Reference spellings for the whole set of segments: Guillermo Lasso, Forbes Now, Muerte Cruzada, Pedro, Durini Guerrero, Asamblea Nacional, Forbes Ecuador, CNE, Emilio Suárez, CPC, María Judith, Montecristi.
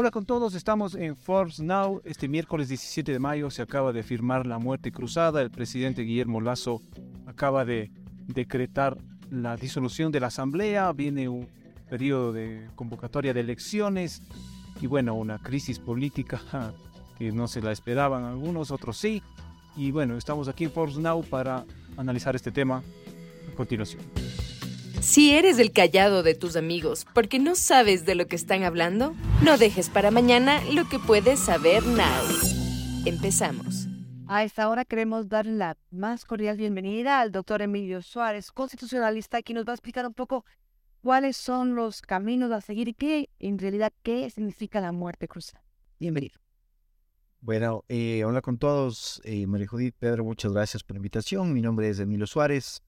Hola con todos, estamos en Forbes Now. Este miércoles 17 de mayo se acaba de firmar la Muerte Cruzada. El presidente Guillermo Lasso acaba de decretar la disolución de la Asamblea. Viene un periodo de convocatoria de elecciones y bueno, una crisis política que no se la esperaban algunos, otros sí. Y bueno, estamos aquí en Forbes Now para analizar este tema a continuación. Si eres el callado de tus amigos porque no sabes de lo que están hablando, no dejes para mañana lo que puedes saber now. Empezamos. A esta hora queremos dar la más cordial bienvenida al doctor Emilio Suárez, constitucionalista, que nos va a explicar un poco cuáles son los caminos a seguir y qué, en realidad, qué significa la muerte cruzada. Bienvenido. Bueno, hola con todos. María Judith, Pedro, muchas gracias por la invitación. Mi nombre es Emilio Suárez,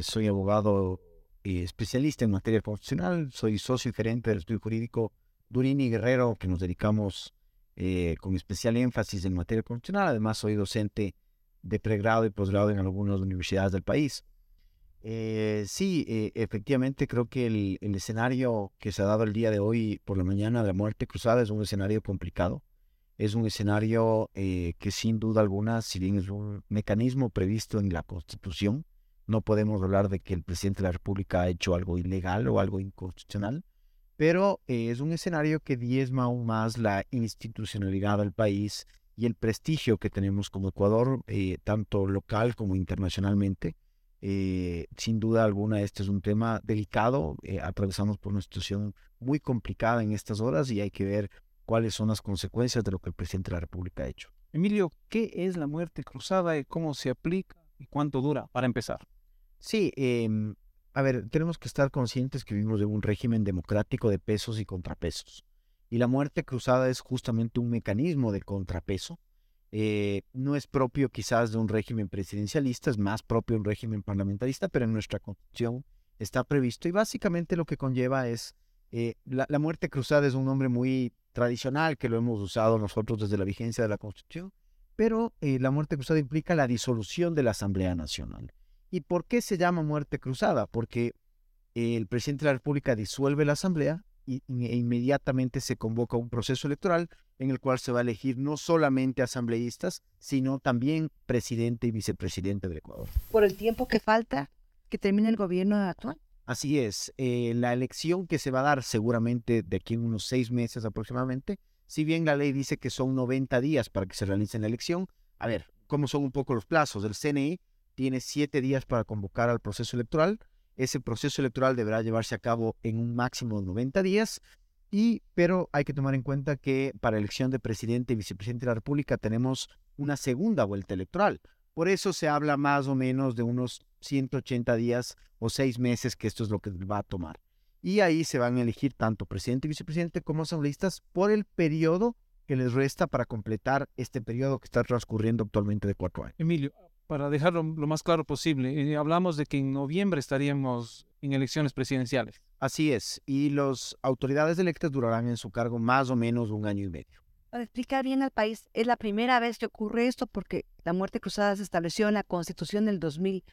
soy abogado especialista en materia constitucional, soy socio y gerente del estudio jurídico Durini Guerrero, que nos dedicamos con especial énfasis en materia constitucional. Además, soy docente de pregrado y posgrado en algunas universidades del país. Efectivamente, creo que el escenario que se ha dado el día de hoy por la mañana de la muerte cruzada es un escenario complicado. Es un escenario que sin duda alguna, si bien es un mecanismo previsto en la Constitución, no podemos hablar de que el presidente de la República ha hecho algo ilegal o algo inconstitucional, pero es un escenario que diezma aún más la institucionalidad del país y el prestigio que tenemos como Ecuador, tanto local como internacionalmente. Sin duda alguna, este es un tema delicado. Atravesamos por una situación muy complicada en estas horas y hay que ver cuáles son las consecuencias de lo que el presidente de la República ha hecho. Emilio, ¿qué es la muerte cruzada y cómo se aplica y cuánto dura para empezar? Tenemos que estar conscientes que vivimos en un régimen democrático de pesos y contrapesos. Y la muerte cruzada es justamente un mecanismo de contrapeso. No es propio quizás de un régimen presidencialista, es más propio de un régimen parlamentarista, pero en nuestra Constitución está previsto. Y básicamente lo que conlleva es, la muerte cruzada es un nombre muy tradicional que lo hemos usado nosotros desde la vigencia de la Constitución, pero la muerte cruzada implica la disolución de la Asamblea Nacional. ¿Y por qué se llama muerte cruzada? Porque el presidente de la República disuelve la Asamblea e inmediatamente se convoca un proceso electoral en el cual se va a elegir no solamente asambleístas, sino también presidente y vicepresidente del Ecuador. ¿Por el tiempo que falta que termine el gobierno actual? Así es. La elección que se va a dar seguramente de aquí en unos 6 meses aproximadamente, si bien la ley dice que son 90 días para que se realice la elección, a ver, ¿cómo son un poco los plazos? El CNE tiene 7 días para convocar al proceso electoral. Ese proceso electoral deberá llevarse a cabo en un máximo de 90 días, pero hay que tomar en cuenta que para elección de presidente y vicepresidente de la República tenemos una segunda vuelta electoral. Por eso se habla más o menos de unos 180 días o 6 meses, que esto es lo que va a tomar. Y ahí se van a elegir tanto presidente y vicepresidente como asambleístas por el periodo que les resta para completar este periodo que está transcurriendo actualmente de 4 años. Emilio, para dejarlo lo más claro posible, hablamos de que en noviembre estaríamos en elecciones presidenciales. Así es, y las autoridades electas durarán en su cargo más o menos 1 año y medio. Para explicar bien al país, es la primera vez que ocurre esto porque la muerte cruzada se estableció en la Constitución del 2008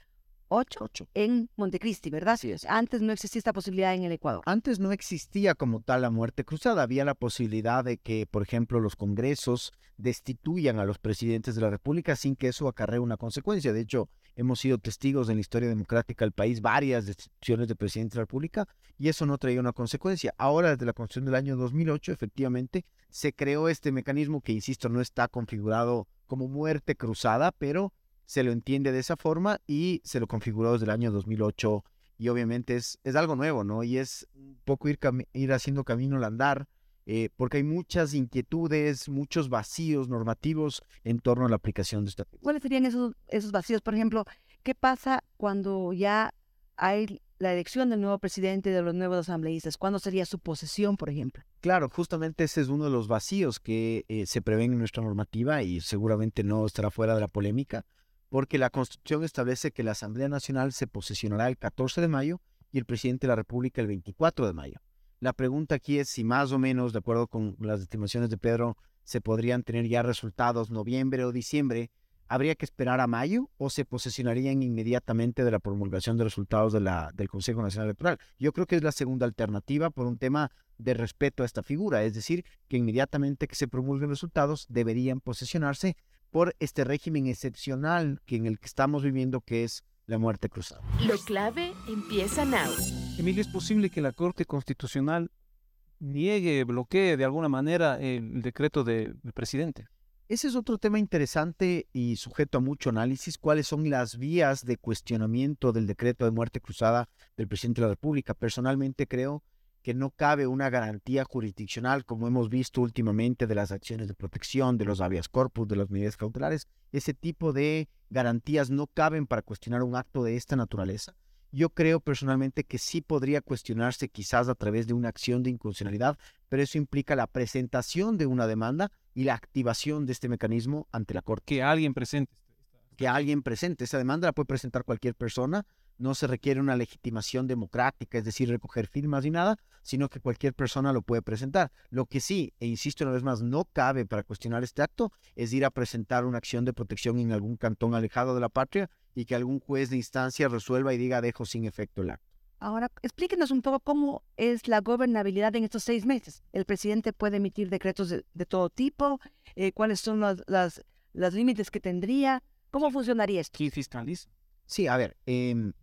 en Montecristi, ¿verdad? Sí, antes no existía esta posibilidad en el Ecuador. Antes no existía como tal la muerte cruzada. Había la posibilidad de que, por ejemplo, los congresos destituyan a los presidentes de la República sin que eso acarree una consecuencia. De hecho, hemos sido testigos en la historia democrática del país varias destituciones de presidentes de la República y eso no traía una consecuencia. Ahora, desde la Constitución del año 2008, efectivamente, se creó este mecanismo que, insisto, no está configurado como muerte cruzada, pero se lo entiende de esa forma y se lo configuró desde el año 2008 y obviamente es algo nuevo, ¿no? Y es un poco ir haciendo camino al andar porque hay muchas inquietudes, muchos vacíos normativos en torno a la aplicación de esta. ¿Cuáles serían esos vacíos? Por ejemplo, ¿qué pasa cuando ya hay la elección del nuevo presidente y de los nuevos asambleístas? ¿Cuándo sería su posesión, por ejemplo? Claro, justamente ese es uno de los vacíos que se prevén en nuestra normativa y seguramente no estará fuera de la polémica, porque la Constitución establece que la Asamblea Nacional se posesionará el 14 de mayo y el presidente de la República el 24 de mayo. La pregunta aquí es si más o menos, de acuerdo con las estimaciones de Pedro, se podrían tener ya resultados noviembre o diciembre. ¿Habría que esperar a mayo o se posesionarían inmediatamente de la promulgación de resultados del Consejo Nacional Electoral? Yo creo que es la segunda alternativa por un tema de respeto a esta figura, es decir, que inmediatamente que se promulguen resultados deberían posesionarse por este régimen excepcional que en el que estamos viviendo, que es la muerte cruzada. Lo clave empieza now. Emilio, ¿es posible que la Corte Constitucional niegue, bloquee de alguna manera el decreto del presidente? Ese es otro tema interesante y sujeto a mucho análisis. ¿Cuáles son las vías de cuestionamiento del decreto de muerte cruzada del presidente de la República? Personalmente creo que no cabe una garantía jurisdiccional, como hemos visto últimamente, de las acciones de protección, de los habeas corpus, de las medidas cautelares. Ese tipo de garantías no caben para cuestionar un acto de esta naturaleza. Yo creo personalmente que sí podría cuestionarse quizás a través de una acción de inconstitucionalidad, pero eso implica la presentación de una demanda y la activación de este mecanismo ante la Corte. Que alguien presente. Esa demanda la puede presentar cualquier persona. No se requiere una legitimación democrática, es decir, recoger firmas ni nada, sino que cualquier persona lo puede presentar. Lo que sí, e insisto una vez más, no cabe para cuestionar este acto, es ir a presentar una acción de protección en algún cantón alejado de la patria y que algún juez de instancia resuelva y diga, dejo sin efecto el acto. Ahora, explíquenos un poco cómo es la gobernabilidad en estos 6 meses. ¿El presidente puede emitir decretos de todo tipo? ¿Cuáles son los límites que tendría? ¿Cómo funcionaría esto? ¿Quién fiscaliza? Sí, a ver,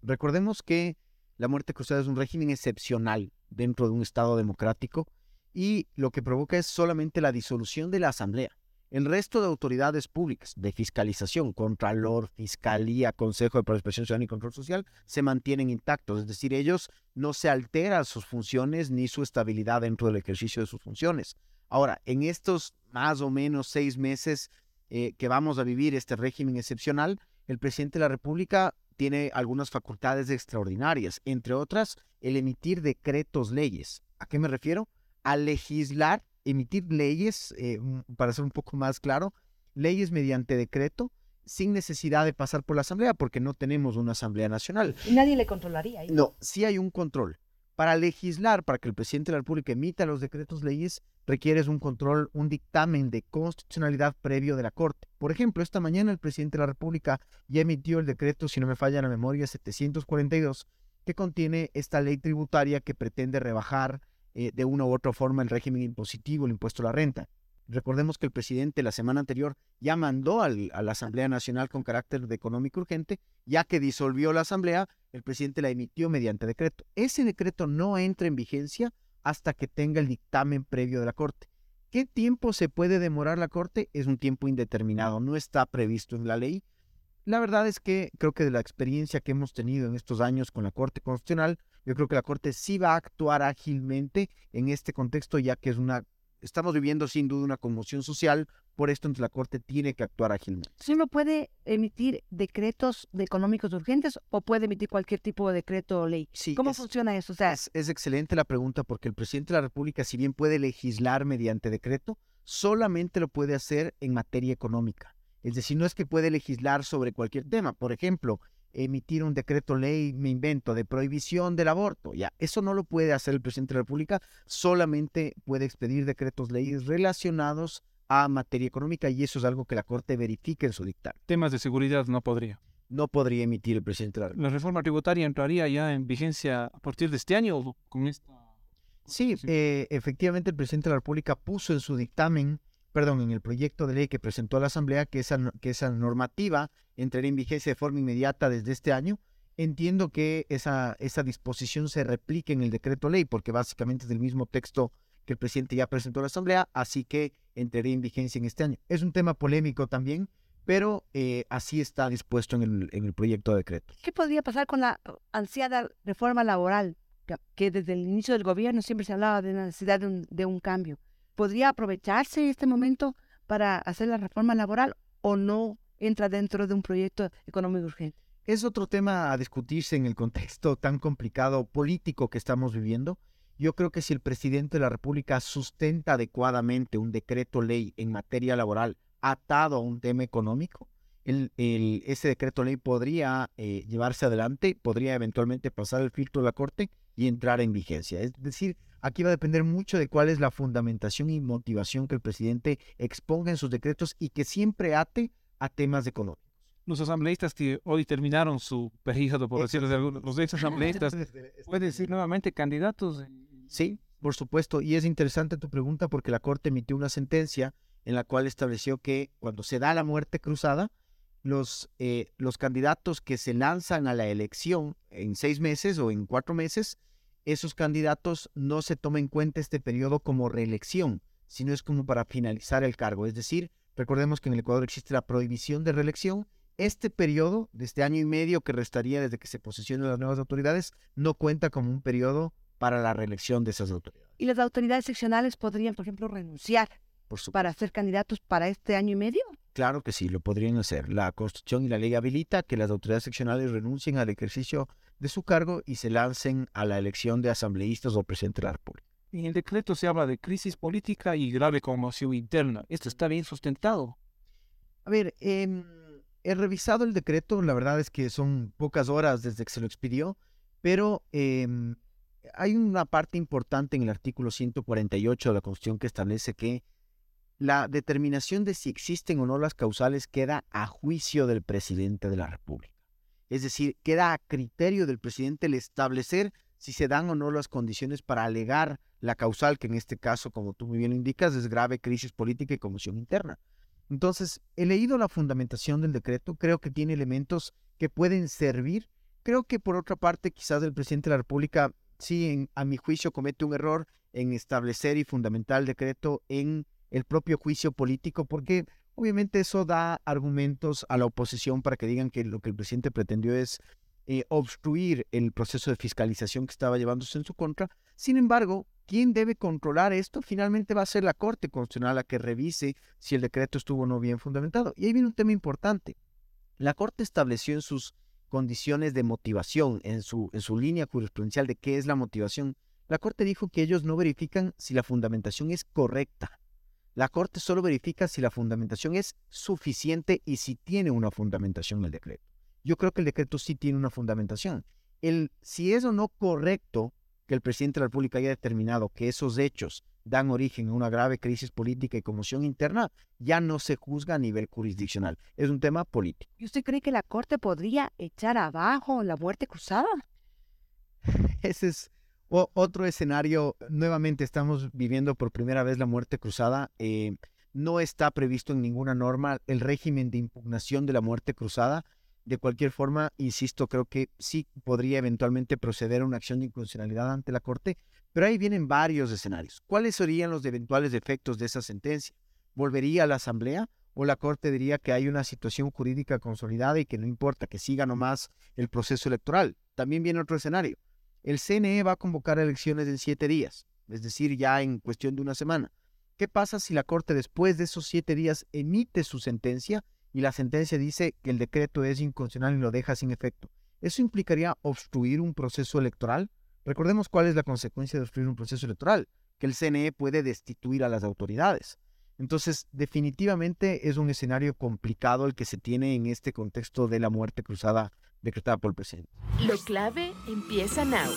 recordemos que la muerte cruzada es un régimen excepcional dentro de un Estado democrático y lo que provoca es solamente la disolución de la Asamblea. El resto de autoridades públicas de fiscalización, Contralor, Fiscalía, Consejo de Participación Ciudadana y Control Social, se mantienen intactos. Es decir, ellos no se alteran sus funciones ni su estabilidad dentro del ejercicio de sus funciones. Ahora, en estos más o menos 6 meses que vamos a vivir este régimen excepcional, el presidente de la República tiene algunas facultades extraordinarias, entre otras, el emitir decretos leyes. ¿A qué me refiero? A legislar, emitir leyes, para ser un poco más claro, leyes mediante decreto, sin necesidad de pasar por la Asamblea, porque no tenemos una Asamblea Nacional. ¿Y nadie le controlaría? No, sí hay un control. Para legislar, para que el presidente de la República emita los decretos leyes, requieres un control, un dictamen de constitucionalidad previo de la Corte. Por ejemplo, esta mañana el presidente de la República ya emitió el decreto, si no me falla la memoria, 742, que contiene esta ley tributaria que pretende rebajar de una u otra forma el régimen impositivo, el impuesto a la renta. Recordemos que el presidente la semana anterior ya mandó a la Asamblea Nacional con carácter de económico urgente, ya que disolvió la Asamblea, el presidente la emitió mediante decreto. Ese decreto no entra en vigencia hasta que tenga el dictamen previo de la Corte. ¿Qué tiempo se puede demorar la Corte? Es un tiempo indeterminado, no está previsto en la ley. La verdad es que creo que de la experiencia que hemos tenido en estos años con la Corte Constitucional, yo creo que la Corte sí va a actuar ágilmente en este contexto, ya que estamos viviendo sin duda una conmoción social, por esto la Corte tiene que actuar ágilmente. ¿Solo puede emitir decretos de económicos urgentes o puede emitir cualquier tipo de decreto o ley? Sí, ¿cómo funciona eso? O sea, es excelente la pregunta, porque el presidente de la República, si bien puede legislar mediante decreto, solamente lo puede hacer en materia económica. Es decir, no es que puede legislar sobre cualquier tema. Por ejemplo, emitir un decreto ley, me invento, de prohibición del aborto. Ya, eso no lo puede hacer el presidente de la República, solamente puede expedir decretos leyes relacionados a materia económica y eso es algo que la Corte verifica en su dictamen. Temas de seguridad no podría. No podría emitir el presidente de la República. ¿La reforma tributaria entraría ya en vigencia a partir de este año o con esta? Sí, efectivamente el presidente de la República puso en su dictamen, en el proyecto de ley que presentó a la Asamblea, que esa normativa entraría en vigencia de forma inmediata desde este año. Entiendo que esa disposición se replique en el decreto ley, porque básicamente es del mismo texto que el presidente ya presentó a la Asamblea, así que entraría en vigencia en este año. Es un tema polémico también, pero así está dispuesto en el proyecto de decreto. ¿Qué podría pasar con la ansiada reforma laboral, que desde el inicio del gobierno siempre se hablaba de la necesidad de un cambio? ¿Podría aprovecharse este momento para hacer la reforma laboral o no entra dentro de un proyecto económico urgente? Es otro tema a discutirse en el contexto tan complicado político que estamos viviendo. Yo creo que si el presidente de la República sustenta adecuadamente un decreto ley en materia laboral atado a un tema económico, ese decreto ley podría llevarse adelante, podría eventualmente pasar el filtro de la Corte y entrar en vigencia. Es decir, aquí va a depender mucho de cuál es la fundamentación y motivación que el presidente exponga en sus decretos y que siempre ate a temas económicos. Los asambleístas que hoy terminaron su periodo, por decirlo de algunos, los exasambleístas, ¿pueden ser nuevamente candidatos? Sí, por supuesto, y es interesante tu pregunta porque la Corte emitió una sentencia en la cual estableció que cuando se da la muerte cruzada, los candidatos que se lanzan a la elección en 6 meses o en 4 meses, esos candidatos no se toma en cuenta este periodo como reelección, sino es como para finalizar el cargo. Es decir, recordemos que en el Ecuador existe la prohibición de reelección. Este periodo de este año y medio que restaría desde que se posesionen las nuevas autoridades no cuenta como un periodo para la reelección de esas autoridades. ¿Y las autoridades seccionales podrían, por ejemplo, renunciar para ser candidatos para este año y medio? Claro que sí, lo podrían hacer. La Constitución y la ley habilita que las autoridades seccionales renuncien al ejercicio de su cargo y se lancen a la elección de asambleístas o presidente de la República. En el decreto se habla de crisis política y grave conmoción interna. ¿Esto está bien sustentado? A ver, he revisado el decreto, la verdad es que son pocas horas desde que se lo expidió, pero hay una parte importante en el artículo 148 de la Constitución que establece que la determinación de si existen o no las causales queda a juicio del presidente de la República. Es decir, queda a criterio del presidente el establecer si se dan o no las condiciones para alegar la causal, que en este caso, como tú muy bien lo indicas, es grave crisis política y conmoción interna. Entonces, he leído la fundamentación del decreto, creo que tiene elementos que pueden servir. Creo que, por otra parte, quizás el presidente de la República, sí, a mi juicio, comete un error en establecer y fundamentar el decreto en el propio juicio político, porque obviamente eso da argumentos a la oposición para que digan que lo que el presidente pretendió es obstruir el proceso de fiscalización que estaba llevándose en su contra. Sin embargo, ¿quién debe controlar esto? Finalmente va a ser la Corte Constitucional la que revise si el decreto estuvo o no bien fundamentado. Y ahí viene un tema importante. La Corte estableció en sus condiciones de motivación, en su línea jurisprudencial de qué es la motivación. La Corte dijo que ellos no verifican si la fundamentación es correcta. La Corte solo verifica si la fundamentación es suficiente y si tiene una fundamentación el decreto. Yo creo que el decreto sí tiene una fundamentación. Si es o no correcto que el presidente de la República haya determinado que esos hechos dan origen a una grave crisis política y conmoción interna, ya no se juzga a nivel jurisdiccional. Es un tema político. ¿Y usted cree que la Corte podría echar abajo la muerte cruzada? Ese es otro escenario. Nuevamente estamos viviendo por primera vez la muerte cruzada. No está previsto en ninguna norma el régimen de impugnación de la muerte cruzada. De cualquier forma, insisto, creo que sí podría eventualmente proceder a una acción de inconstitucionalidad ante la Corte, pero ahí vienen varios escenarios. ¿Cuáles serían los eventuales efectos de esa sentencia? ¿Volvería a la Asamblea o la Corte diría que hay una situación jurídica consolidada y que no importa, que siga nomás el proceso electoral? También viene otro escenario. El CNE va a convocar elecciones en 7 días, es decir, ya en cuestión de una semana. ¿Qué pasa si la Corte después de esos 7 días emite su sentencia y la sentencia dice que el decreto es inconstitucional y lo deja sin efecto? ¿Eso implicaría obstruir un proceso electoral? Recordemos cuál es la consecuencia de obstruir un proceso electoral, que el CNE puede destituir a las autoridades. Entonces, definitivamente es un escenario complicado el que se tiene en este contexto de la muerte cruzada decretada por el presidente. Lo clave empieza now.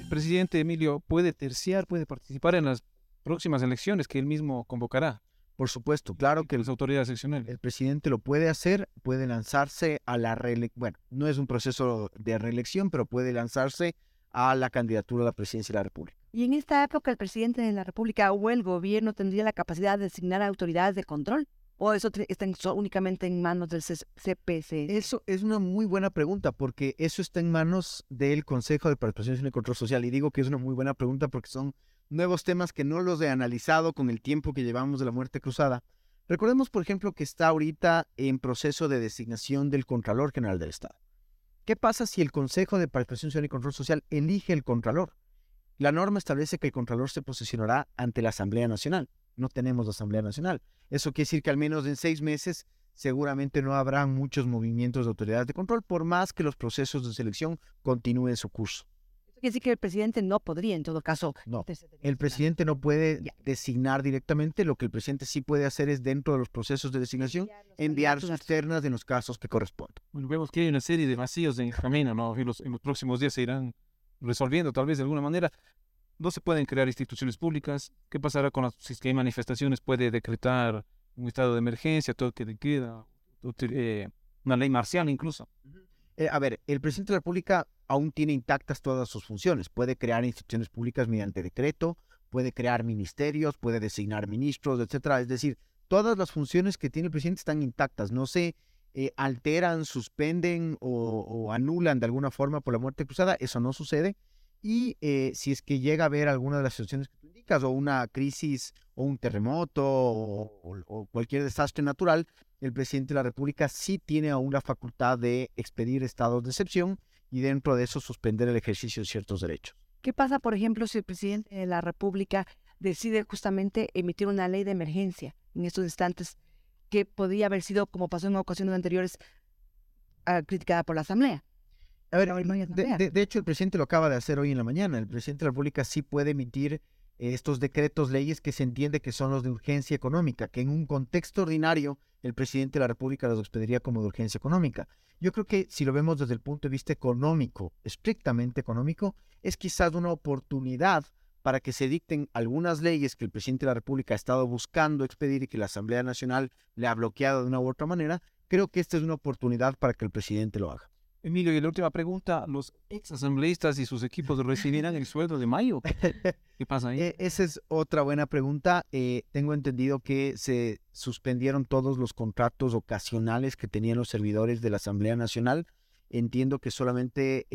El presidente Emilio puede terciar, puede participar en las próximas elecciones que él mismo convocará. Por supuesto, claro que las autoridades seccionales. El presidente lo puede hacer, puede lanzarse a la reelección. Bueno, no es un proceso de reelección, pero puede lanzarse a la candidatura a la presidencia de la República. ¿Y en esta época el presidente de la República o el gobierno tendría la capacidad de designar autoridades de control? ¿O eso está únicamente en manos del CPC? Eso es una muy buena pregunta, porque eso está en manos del Consejo de Participación y Control Social. Y digo que es una muy buena pregunta porque son nuevos temas que no los he analizado con el tiempo que llevamos de la muerte cruzada. Recordemos, por ejemplo, que está ahorita en proceso de designación del Contralor General del Estado. ¿Qué pasa si el Consejo de Participación Ciudadana y Control Social elige el Contralor? La norma establece que el Contralor se posicionará ante la Asamblea Nacional. No tenemos Asamblea Nacional. Eso quiere decir que al menos en 6 meses seguramente no habrá muchos movimientos de autoridades de control, por más que los procesos de selección continúen su curso. Quiere decir que el presidente no podría, en todo caso. No, el presidente no puede designar directamente. Lo que el presidente sí puede hacer es, dentro de los procesos de designación, enviar sus ternas en los casos que correspondan. Bueno, vemos que hay una serie de vacíos en el camino, ¿no? Y en los próximos días se irán resolviendo, tal vez de alguna manera. No se pueden crear instituciones públicas. ¿Qué pasará con las si hay manifestaciones? ¿Puede decretar un estado de emergencia, todo que queda? una ley marcial incluso. A ver, el presidente de la República aún tiene intactas todas sus funciones. Puede crear instituciones públicas mediante decreto, puede crear ministerios, puede designar ministros, etcétera. Es decir, todas las funciones que tiene el presidente están intactas. No se alteran, suspenden o anulan de alguna forma por la muerte cruzada. Eso no sucede. Y si es que llega a haber alguna de las situaciones que tú indicas, o una crisis, o un terremoto, o cualquier desastre natural, el presidente de la República sí tiene aún la facultad de expedir estados de excepción y dentro de eso suspender el ejercicio de ciertos derechos. ¿Qué pasa, por ejemplo, si el presidente de la República decide justamente emitir una ley de emergencia en estos instantes que podría haber sido, como pasó en ocasiones anteriores, criticada por la Asamblea? A ver, de hecho, el presidente lo acaba de hacer hoy en la mañana. El presidente de la República sí puede emitir estos decretos, leyes que se entiende que son los de urgencia económica, que en un contexto ordinario el presidente de la República los expediría como de urgencia económica. Yo creo que si lo vemos desde el punto de vista económico, estrictamente económico, es quizás una oportunidad para que se dicten algunas leyes que el presidente de la República ha estado buscando expedir y que la Asamblea Nacional le ha bloqueado de una u otra manera. Creo que esta es una oportunidad para que el presidente lo haga. Emilio, y la última pregunta, ¿los ex asambleístas y sus equipos recibirán el sueldo de mayo? ¿Qué pasa ahí? Esa es otra buena pregunta. Tengo entendido que se suspendieron todos los contratos ocasionales que tenían los servidores de la Asamblea Nacional. Entiendo que solamente,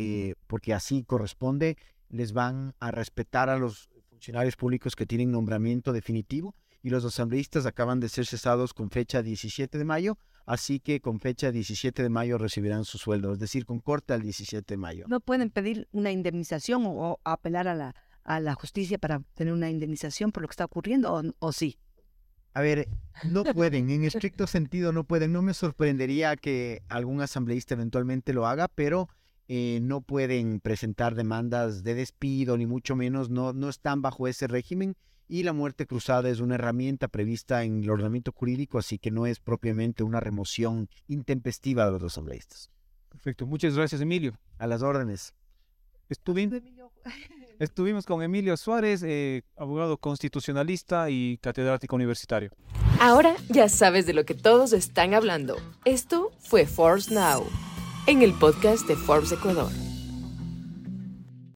porque así corresponde, les van a respetar a los funcionarios públicos que tienen nombramiento definitivo, y los asambleístas acaban de ser cesados con fecha 17 de mayo. Así que con fecha 17 de mayo recibirán su sueldo, es decir, con corte al 17 de mayo. ¿No pueden pedir una indemnización o apelar a la justicia para tener una indemnización por lo que está ocurriendo, o sí? A ver, no pueden, en estricto sentido no pueden. No me sorprendería que algún asambleísta eventualmente lo haga, pero no pueden presentar demandas de despido, ni mucho menos, no están bajo ese régimen. Y la muerte cruzada es una herramienta prevista en el ordenamiento jurídico, así que no es propiamente una remoción intempestiva de los asambleístas. Perfecto. Muchas gracias, Emilio. A las órdenes. Estuvimos con Emilio Suárez, abogado constitucionalista y catedrático universitario. Ahora ya sabes de lo que todos están hablando. Esto fue Forbes Now, en el podcast de Forbes Ecuador.